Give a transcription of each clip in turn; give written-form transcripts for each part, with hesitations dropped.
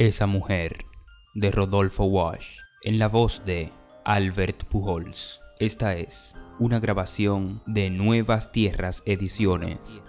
Esa mujer, de Rodolfo Walsh, en la voz de Albert Pujols. Esta es una grabación de Nuevas Tierras Ediciones.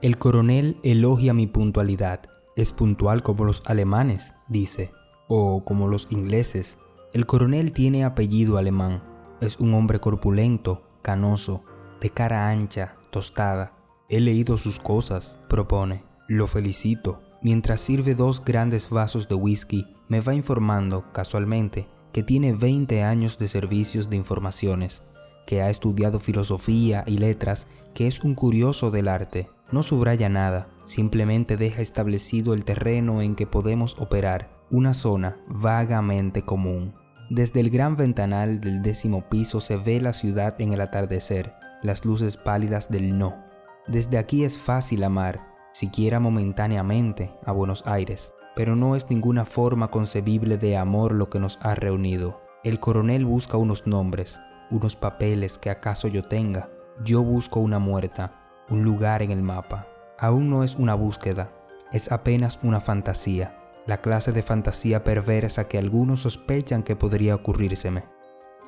El coronel elogia mi puntualidad. Es puntual como los alemanes, dice, o como los ingleses. El coronel tiene apellido alemán. Es un hombre corpulento, canoso, de cara ancha, tostada. He leído sus cosas, propone. Lo felicito. Mientras sirve dos grandes vasos de whisky, me va informando, casualmente, que tiene 20 años de servicios de informaciones, que ha estudiado filosofía y letras, que es un curioso del arte. No subraya nada, simplemente deja establecido el terreno en que podemos operar, una zona vagamente común. Desde el gran ventanal del 10º piso se ve la ciudad en el atardecer, las luces pálidas del no. Desde aquí es fácil amar, siquiera momentáneamente, a Buenos Aires, pero no es ninguna forma concebible de amor lo que nos ha reunido. El coronel busca unos nombres, unos papeles que acaso yo tenga. Yo busco una muerta, un lugar en el mapa. Aún no es una búsqueda, es apenas una fantasía, la clase de fantasía perversa que algunos sospechan que podría ocurrírseme.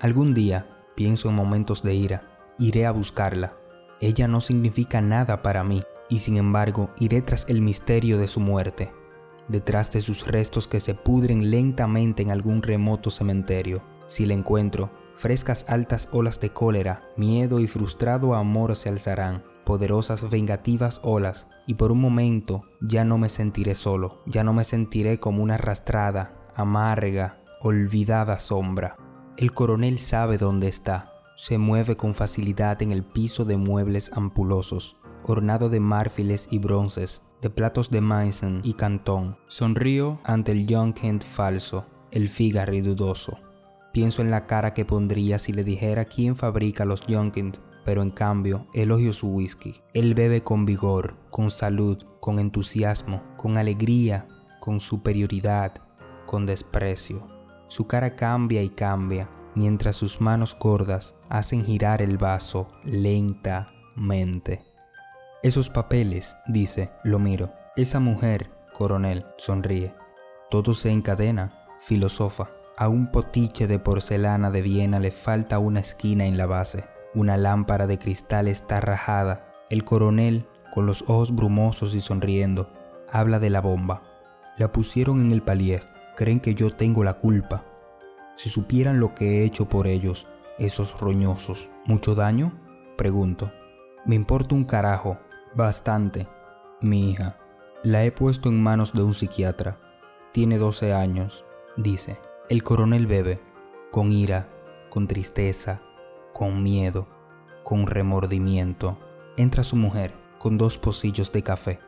Algún día, pienso en momentos de ira, iré a buscarla. Ella no significa nada para mí. Y sin embargo, iré tras el misterio de su muerte, detrás de sus restos que se pudren lentamente en algún remoto cementerio. Si la encuentro, frescas altas olas de cólera, miedo y frustrado amor se alzarán, poderosas vengativas olas, y por un momento ya no me sentiré solo, ya no me sentiré como una arrastrada, amarga, olvidada sombra. El coronel sabe dónde está, se mueve con facilidad en el piso de muebles ampulosos, ornado de marfiles y bronces, de platos de Meissen y Cantón. Sonrío ante el Jongkind falso, el Figari dudoso. Pienso en la cara que pondría si le dijera quién fabrica los Jongkind, pero en cambio elogio su whisky. Él bebe con vigor, con salud, con entusiasmo, con alegría, con superioridad, con desprecio. Su cara cambia y cambia, mientras sus manos gordas hacen girar el vaso lentamente. Esos papeles, dice, lo miro. Esa mujer, coronel, sonríe. Todo se encadena, filosofa. A un potiche de porcelana de Viena le falta una esquina en la base. Una lámpara de cristal está rajada. El coronel, con los ojos brumosos y sonriendo, habla de la bomba. La pusieron en el palier. Creen que yo tengo la culpa. Si supieran lo que he hecho por ellos, esos roñosos. ¿Mucho daño? Pregunto. Me importa un carajo. Bastante. Mi hija. La he puesto en manos de un psiquiatra. Tiene 12 años, dice. El coronel bebe, con ira, con tristeza, con miedo, con remordimiento. Entra su mujer, con dos pocillos de café.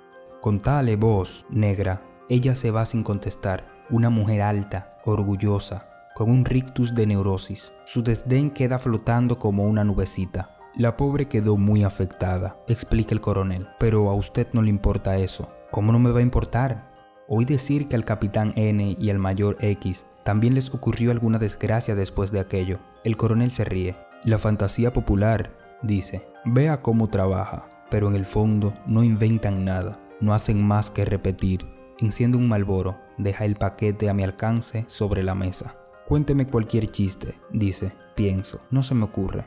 Contale vos, negra. Ella se va sin contestar. Una mujer alta, orgullosa, con un rictus de neurosis. Su desdén queda flotando como una nubecita. La pobre quedó muy afectada, explica el coronel. Pero a usted no le importa eso. ¿Cómo no me va a importar? Oí decir que al capitán N y al mayor X también les ocurrió alguna desgracia después de aquello. El coronel se ríe. La fantasía popular, dice, vea cómo trabaja. Pero en el fondo no inventan nada. No hacen más que repetir. Enciende un Marlboro, deja el paquete a mi alcance sobre la mesa. Cuénteme cualquier chiste, dice. Pienso, no se me ocurre.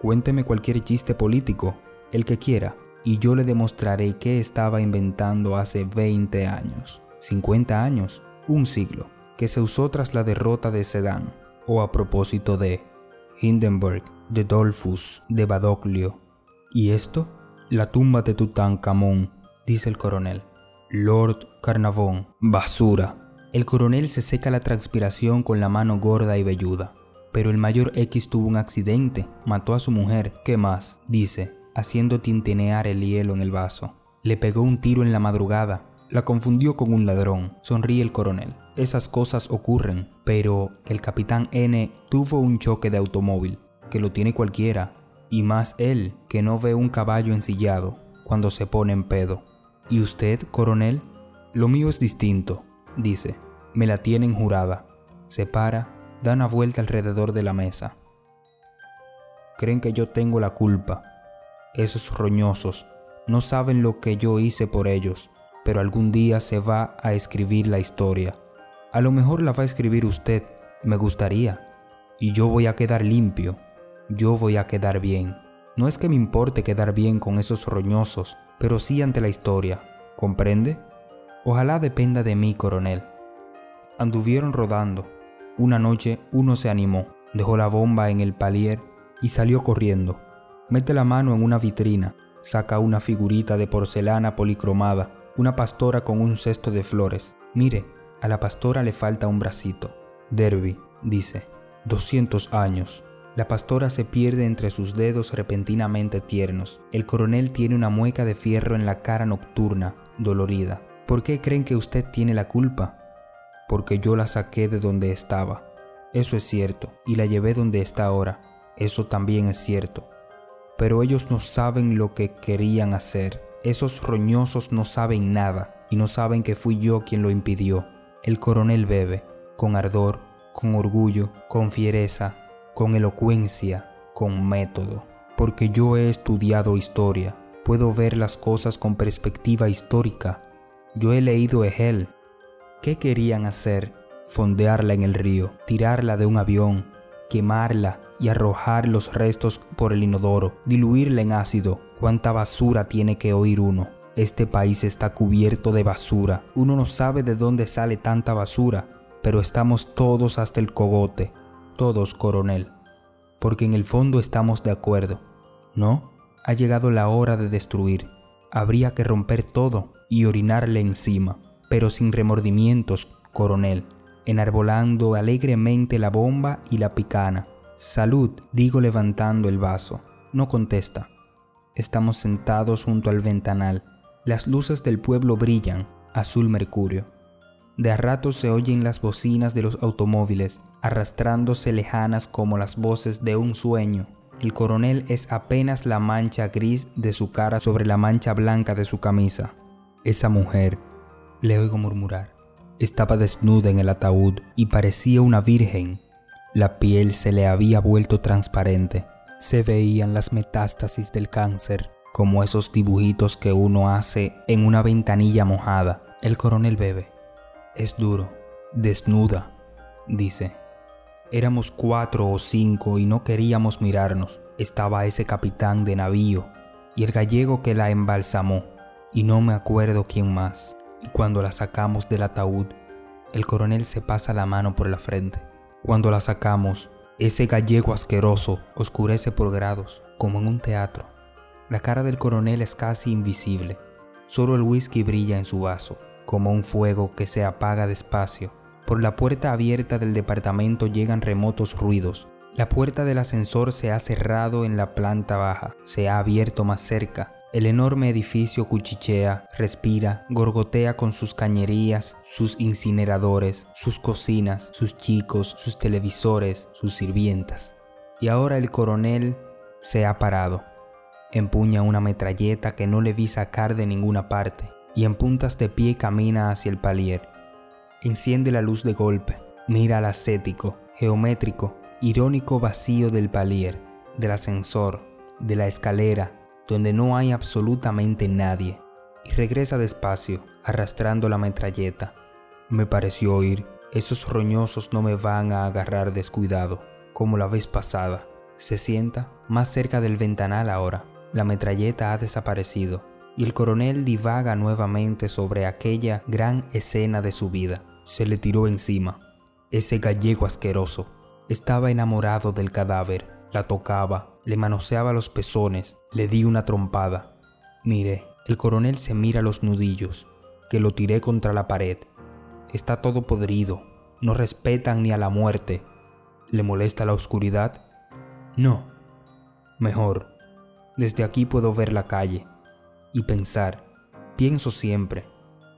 Cuénteme cualquier chiste político, el que quiera, y yo le demostraré qué estaba inventando hace 20 años, 50 años, un siglo, que se usó tras la derrota de Sedán, o a propósito de Hindenburg, de Dolfus, de Badoglio. ¿Y esto? La tumba de Tutankamón, dice el coronel. Lord Carnarvon, basura. El coronel se seca la transpiración con la mano gorda y velluda. Pero el mayor X tuvo un accidente, mató a su mujer, ¿qué más?, dice, haciendo tintinear el hielo en el vaso. Le pegó un tiro en la madrugada, la confundió con un ladrón, sonríe el coronel. Esas cosas ocurren, pero el capitán N tuvo un choque de automóvil, que lo tiene cualquiera, y más él, que no ve un caballo ensillado cuando se pone en pedo. ¿Y usted, coronel? Lo mío es distinto, dice, me la tienen jurada. Se para. Da una vuelta alrededor de la mesa. Creen que yo tengo la culpa. Esos roñosos no saben lo que yo hice por ellos. pero algún día se va a escribir la historia. A lo mejor la va a escribir usted, me gustaría. Y yo voy a quedar limpio, yo voy a quedar bien. No es que me importe quedar bien con esos roñosos, pero sí ante la historia, ¿comprende? Ojalá dependa de mí, coronel. Anduvieron rodando. Una noche uno se animó, dejó la bomba en el palier y salió corriendo. Mete la mano en una vitrina, saca una figurita de porcelana policromada, una pastora con un cesto de flores. Mire, a la pastora le falta un bracito. Derby, dice, 200 años. La pastora se pierde entre sus dedos repentinamente tiernos. El coronel tiene una mueca de fierro en la cara nocturna, dolorida. ¿Por qué creen que usted tiene la culpa? Porque yo la saqué de donde estaba. Eso es cierto. Y la llevé donde está ahora. Eso también es cierto. Pero ellos no saben lo que querían hacer. Esos roñosos no saben nada. Y no saben que fui yo quien lo impidió. El coronel bebe. Con ardor, con orgullo, con fiereza, con elocuencia, con método. Porque yo he estudiado historia. Puedo ver las cosas con perspectiva histórica. Yo he leído Hegel. ¿Qué querían hacer? Fondearla en el río, tirarla de un avión, quemarla y arrojar los restos por el inodoro, diluirla en ácido. ¿Cuánta basura tiene que oír uno? Este país está cubierto de basura. Uno no sabe de dónde sale tanta basura, pero estamos todos hasta el cogote. Todos, coronel. Porque en el fondo estamos de acuerdo, ¿no? Ha llegado la hora de destruir. Habría que romper todo y orinarle encima. Pero sin remordimientos, coronel, enarbolando alegremente la bomba y la picana. Salud, digo levantando el vaso. No contesta. Estamos sentados junto al ventanal. Las luces del pueblo brillan, azul mercurio. De a ratos se oyen las bocinas de los automóviles, arrastrándose lejanas como las voces de un sueño. El coronel es apenas la mancha gris de su cara sobre la mancha blanca de su camisa. Esa mujer, le oigo murmurar, estaba desnuda en el ataúd y parecía una virgen. La piel se le había vuelto transparente. Se veían las metástasis del cáncer, como esos dibujitos que uno hace en una ventanilla mojada. El coronel bebe. Es duro. Desnuda, dice. Éramos 4 o 5 y no queríamos mirarnos. Estaba ese capitán de navío y el gallego que la embalsamó, y no me acuerdo quién más. Y cuando la sacamos del ataúd, el coronel se pasa la mano por la frente. Cuando la sacamos, ese gallego asqueroso oscurece por grados, como en un teatro. La cara del coronel es casi invisible. Solo el whisky brilla en su vaso, como un fuego que se apaga despacio. Por la puerta abierta del departamento llegan remotos ruidos. La puerta del ascensor se ha cerrado en la planta baja, se ha abierto más cerca. El enorme edificio cuchichea, respira, gorgotea con sus cañerías, sus incineradores, sus cocinas, sus chicos, sus televisores, sus sirvientas. Y ahora el coronel se ha parado. Empuña una metralleta que no le vi sacar de ninguna parte, y en puntas de pie camina hacia el palier. Enciende la luz de golpe, mira al ascético, geométrico, irónico vacío del palier, del ascensor, de la escalera, donde no hay absolutamente nadie, y regresa despacio, arrastrando la metralleta. Me pareció oír, esos roñosos no me van a agarrar descuidado, como la vez pasada. Se sienta, más cerca del ventanal ahora. La metralleta ha desaparecido, y el coronel divaga nuevamente sobre aquella gran escena de su vida. Se le tiró encima. Ese gallego asqueroso. Estaba enamorado del cadáver, la tocaba, le manoseaba los pezones, le di una trompada. Miré, el coronel se mira los nudillos, que lo tiré contra la pared. Está todo podrido, no respetan ni a la muerte. ¿Le molesta la oscuridad? No. Mejor, desde aquí puedo ver la calle y pensar. Pienso siempre,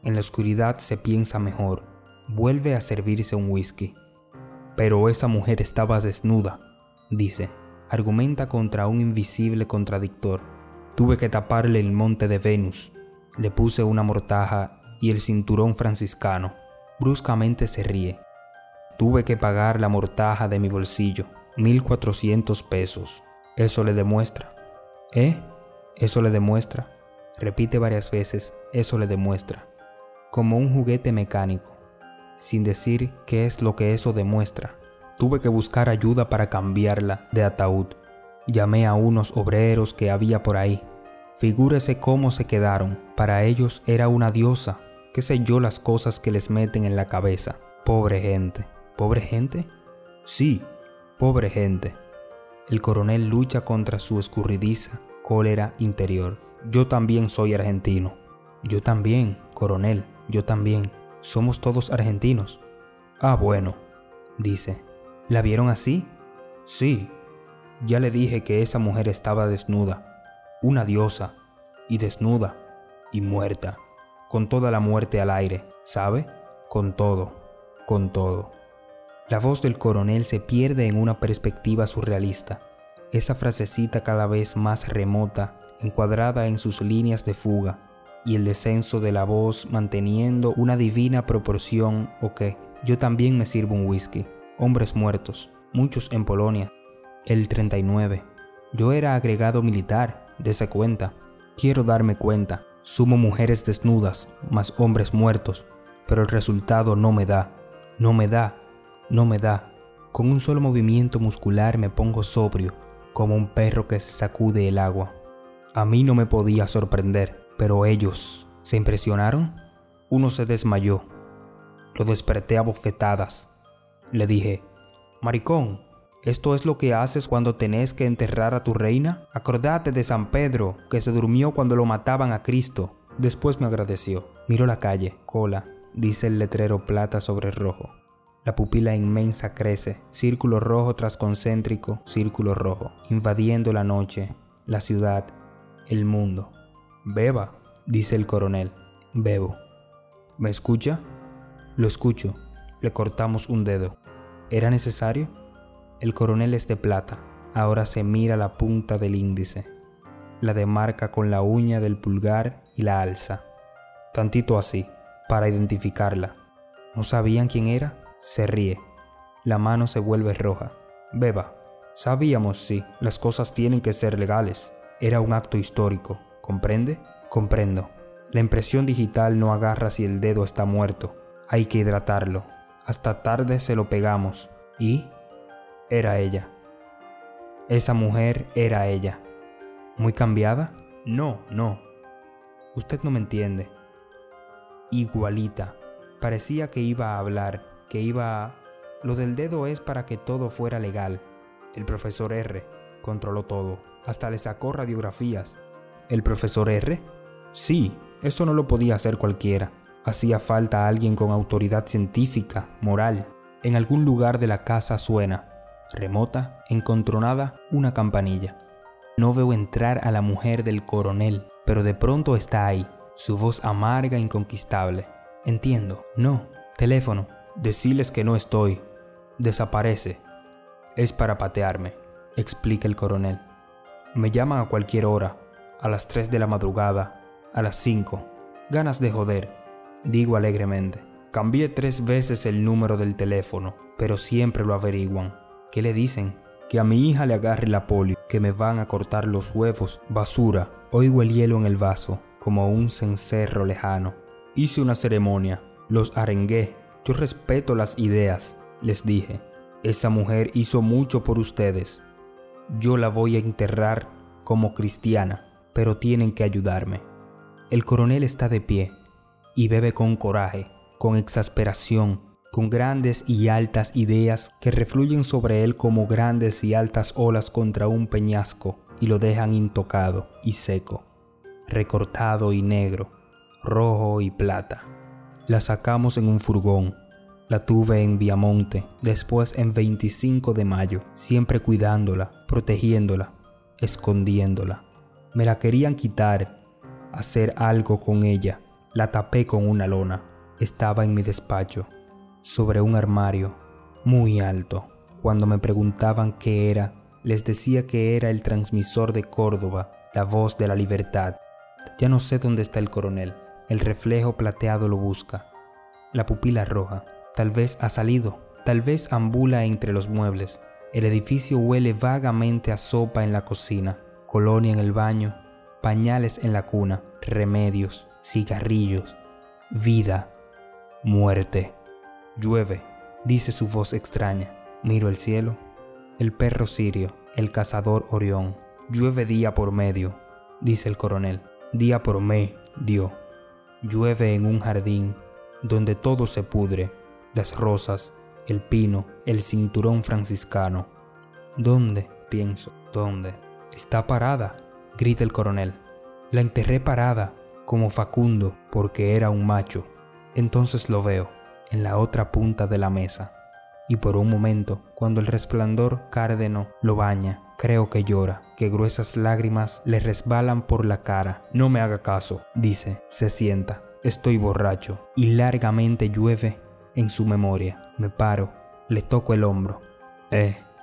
en la oscuridad se piensa mejor. Vuelve a servirse un whisky. Pero esa mujer estaba desnuda, dice. Argumenta contra un invisible contradictor. Tuve que taparle el monte de Venus. Le puse una mortaja y el cinturón franciscano. Bruscamente se ríe. Tuve que pagar la mortaja de mi bolsillo. 1.400 pesos. Eso le demuestra. ¿Eh? Eso le demuestra. Repite varias veces. Eso le demuestra. como un juguete mecánico, sin decir qué es lo que eso demuestra. Tuve que buscar ayuda para cambiarla de ataúd. Llamé a unos obreros que había por ahí. Figúrese cómo se quedaron. Para ellos era una diosa. Qué sé yo las cosas que les meten en la cabeza. Pobre gente. ¿Pobre gente? Sí, pobre gente. El coronel lucha contra su escurridiza cólera interior. Yo también soy argentino. Yo también, coronel, yo también. Somos todos argentinos. Ah, bueno, dice. ¿La vieron así? Sí. Ya le dije que esa mujer estaba desnuda. Una diosa. Y desnuda. Y muerta. Con toda la muerte al aire, ¿sabe? Con todo. Con todo. La voz del coronel se pierde en una perspectiva surrealista. Esa frasecita cada vez más remota, encuadrada en sus líneas de fuga, y el descenso de la voz manteniendo una divina proporción. Ok, yo también me sirvo un whisky. Hombres muertos, muchos en Polonia. El 39. Yo era agregado militar, dese cuenta. Quiero darme cuenta. Sumo mujeres desnudas, más hombres muertos, pero el resultado no me da. No me da. No me da. Con un solo movimiento muscular me pongo sobrio, como un perro que se sacude el agua. A mí no me podía sorprender, pero ellos, ¿se impresionaron? Uno se desmayó. Lo desperté a bofetadas. Le dije, maricón, ¿esto es lo que haces cuando tenés que enterrar a tu reina? Acordate de San Pedro, que se durmió cuando lo mataban a Cristo. Después me agradeció. Miró la calle. Cola, dice el letrero plata sobre rojo. La pupila inmensa crece, círculo rojo tras concéntrico, círculo rojo, invadiendo la noche, la ciudad, el mundo. Beba, dice el coronel. Bebo. ¿Me escucha? Lo escucho. Le cortamos un dedo. ¿Era necesario? El coronel es de plata. Ahora se mira la punta del índice. La demarca con la uña del pulgar y la alza. Tantito así, para identificarla. ¿No sabían quién era? Se ríe. La mano se vuelve roja. Beba. Sabíamos, sí. Las cosas tienen que ser legales. Era un acto histórico. ¿Comprende? Comprendo. La impresión digital no agarra si el dedo está muerto. Hay que hidratarlo. Hasta tarde se lo pegamos. Y... era ella. Esa mujer era ella. ¿Muy cambiada? No. Usted no me entiende. Igualita. Parecía que iba a hablar. Lo del dedo es para que todo fuera legal. El profesor R. controló todo. Hasta le sacó radiografías. ¿El profesor R? Sí, eso no lo podía hacer cualquiera. Hacía falta alguien con autoridad científica, moral. En algún lugar de la casa suena, remota, encontronada, una campanilla. No veo entrar a la mujer del coronel, pero de pronto está ahí. Su voz amarga, inconquistable. Entiendo. No. Teléfono. Deciles que no estoy. Desaparece. Es para patearme, explica el coronel. Me llaman a cualquier hora, a las 3 de la madrugada, a las 5. Ganas de joder, digo alegremente. Cambié 3 veces el número del teléfono, pero siempre lo averiguan. ¿Qué le dicen? Que a mi hija le agarre la polio, que me van a cortar los huevos. Basura. Oigo el hielo en el vaso, como un cencerro lejano. Hice una ceremonia. Los arengué. Yo respeto las ideas, les dije. Esa mujer hizo mucho por ustedes. Yo la voy a enterrar como cristiana, pero tienen que ayudarme. El coronel está de pie y bebe con coraje, con exasperación, con grandes y altas ideas que refluyen sobre él como grandes y altas olas contra un peñasco y lo dejan intocado y seco, recortado y negro, rojo y plata. La sacamos en un furgón. La tuve en Viamonte, después en 25 de mayo, siempre cuidándola, protegiéndola, escondiéndola. Me la querían quitar, hacer algo con ella. La tapé con una lona. Estaba en mi despacho, sobre un armario, muy alto. Cuando me preguntaban qué era, les decía que era el transmisor de Córdoba, la voz de la libertad. Ya no sé dónde está el coronel. El reflejo plateado lo busca. La pupila roja. Tal vez ha salido. Tal vez ambula entre los muebles. El edificio huele vagamente a sopa en la cocina, colonia en el baño, pañales en la cuna, remedios, cigarrillos, vida, muerte. Llueve, dice su voz extraña. Miro el cielo, el perro sirio, el cazador Orión. Llueve día por medio, dice el coronel. Día por medio. Llueve en un jardín donde todo se pudre, las rosas, el pino, el cinturón franciscano. ¿Dónde? Pienso. ¿Dónde? Está parada, grita el coronel. La enterré parada, como Facundo, porque era un macho. Entonces lo veo, en la otra punta de la mesa. Y por un momento, cuando el resplandor cárdeno lo baña, creo que llora, que gruesas lágrimas le resbalan por la cara. No me haga caso, dice, se sienta. Estoy borracho. Y largamente llueve en su memoria. Me paro, le toco el hombro.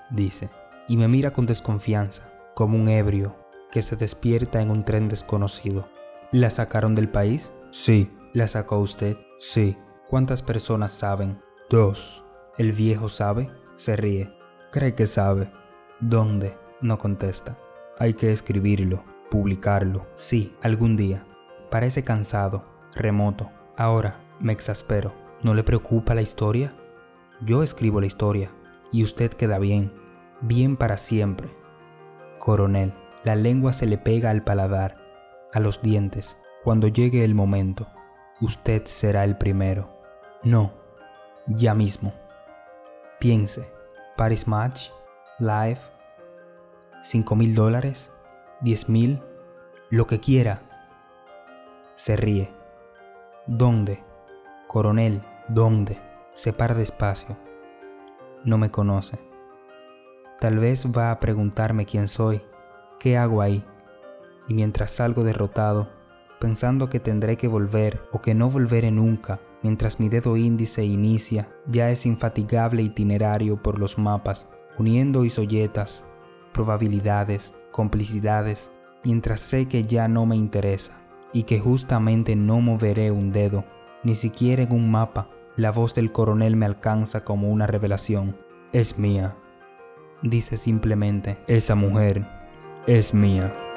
Dice. Y me mira con desconfianza, como un ebrio que se despierta en un tren desconocido. ¿La sacaron del país? Sí. ¿La sacó usted? Sí. ¿Cuántas personas saben? 2. ¿El viejo sabe? Se ríe. Cree que sabe. ¿Dónde? No contesta. Hay que escribirlo, publicarlo. Sí, algún día. Parece cansado, remoto. Ahora, me exaspero. ¿No le preocupa la historia? Yo escribo la historia, y usted queda bien. Bien para siempre. Coronel, la lengua se le pega al paladar, a los dientes. Cuando llegue el momento, usted será el primero. No, ya mismo. Piense, París Match, Live, $5,000, $10,000, lo que quiera. Se ríe. ¿Dónde? Coronel, ¿dónde? Se para despacio. No me conoce. Tal vez va a preguntarme quién soy, qué hago ahí. Y mientras salgo derrotado, pensando que tendré que volver o que no volveré nunca, mientras mi dedo índice inicia ya ese infatigable itinerario por los mapas, uniendo isolletas, probabilidades, complicidades, mientras sé que ya no me interesa y que justamente no moveré un dedo, ni siquiera en un mapa, la voz del coronel me alcanza como una revelación. Es mía. Dice simplemente, esa mujer es mía.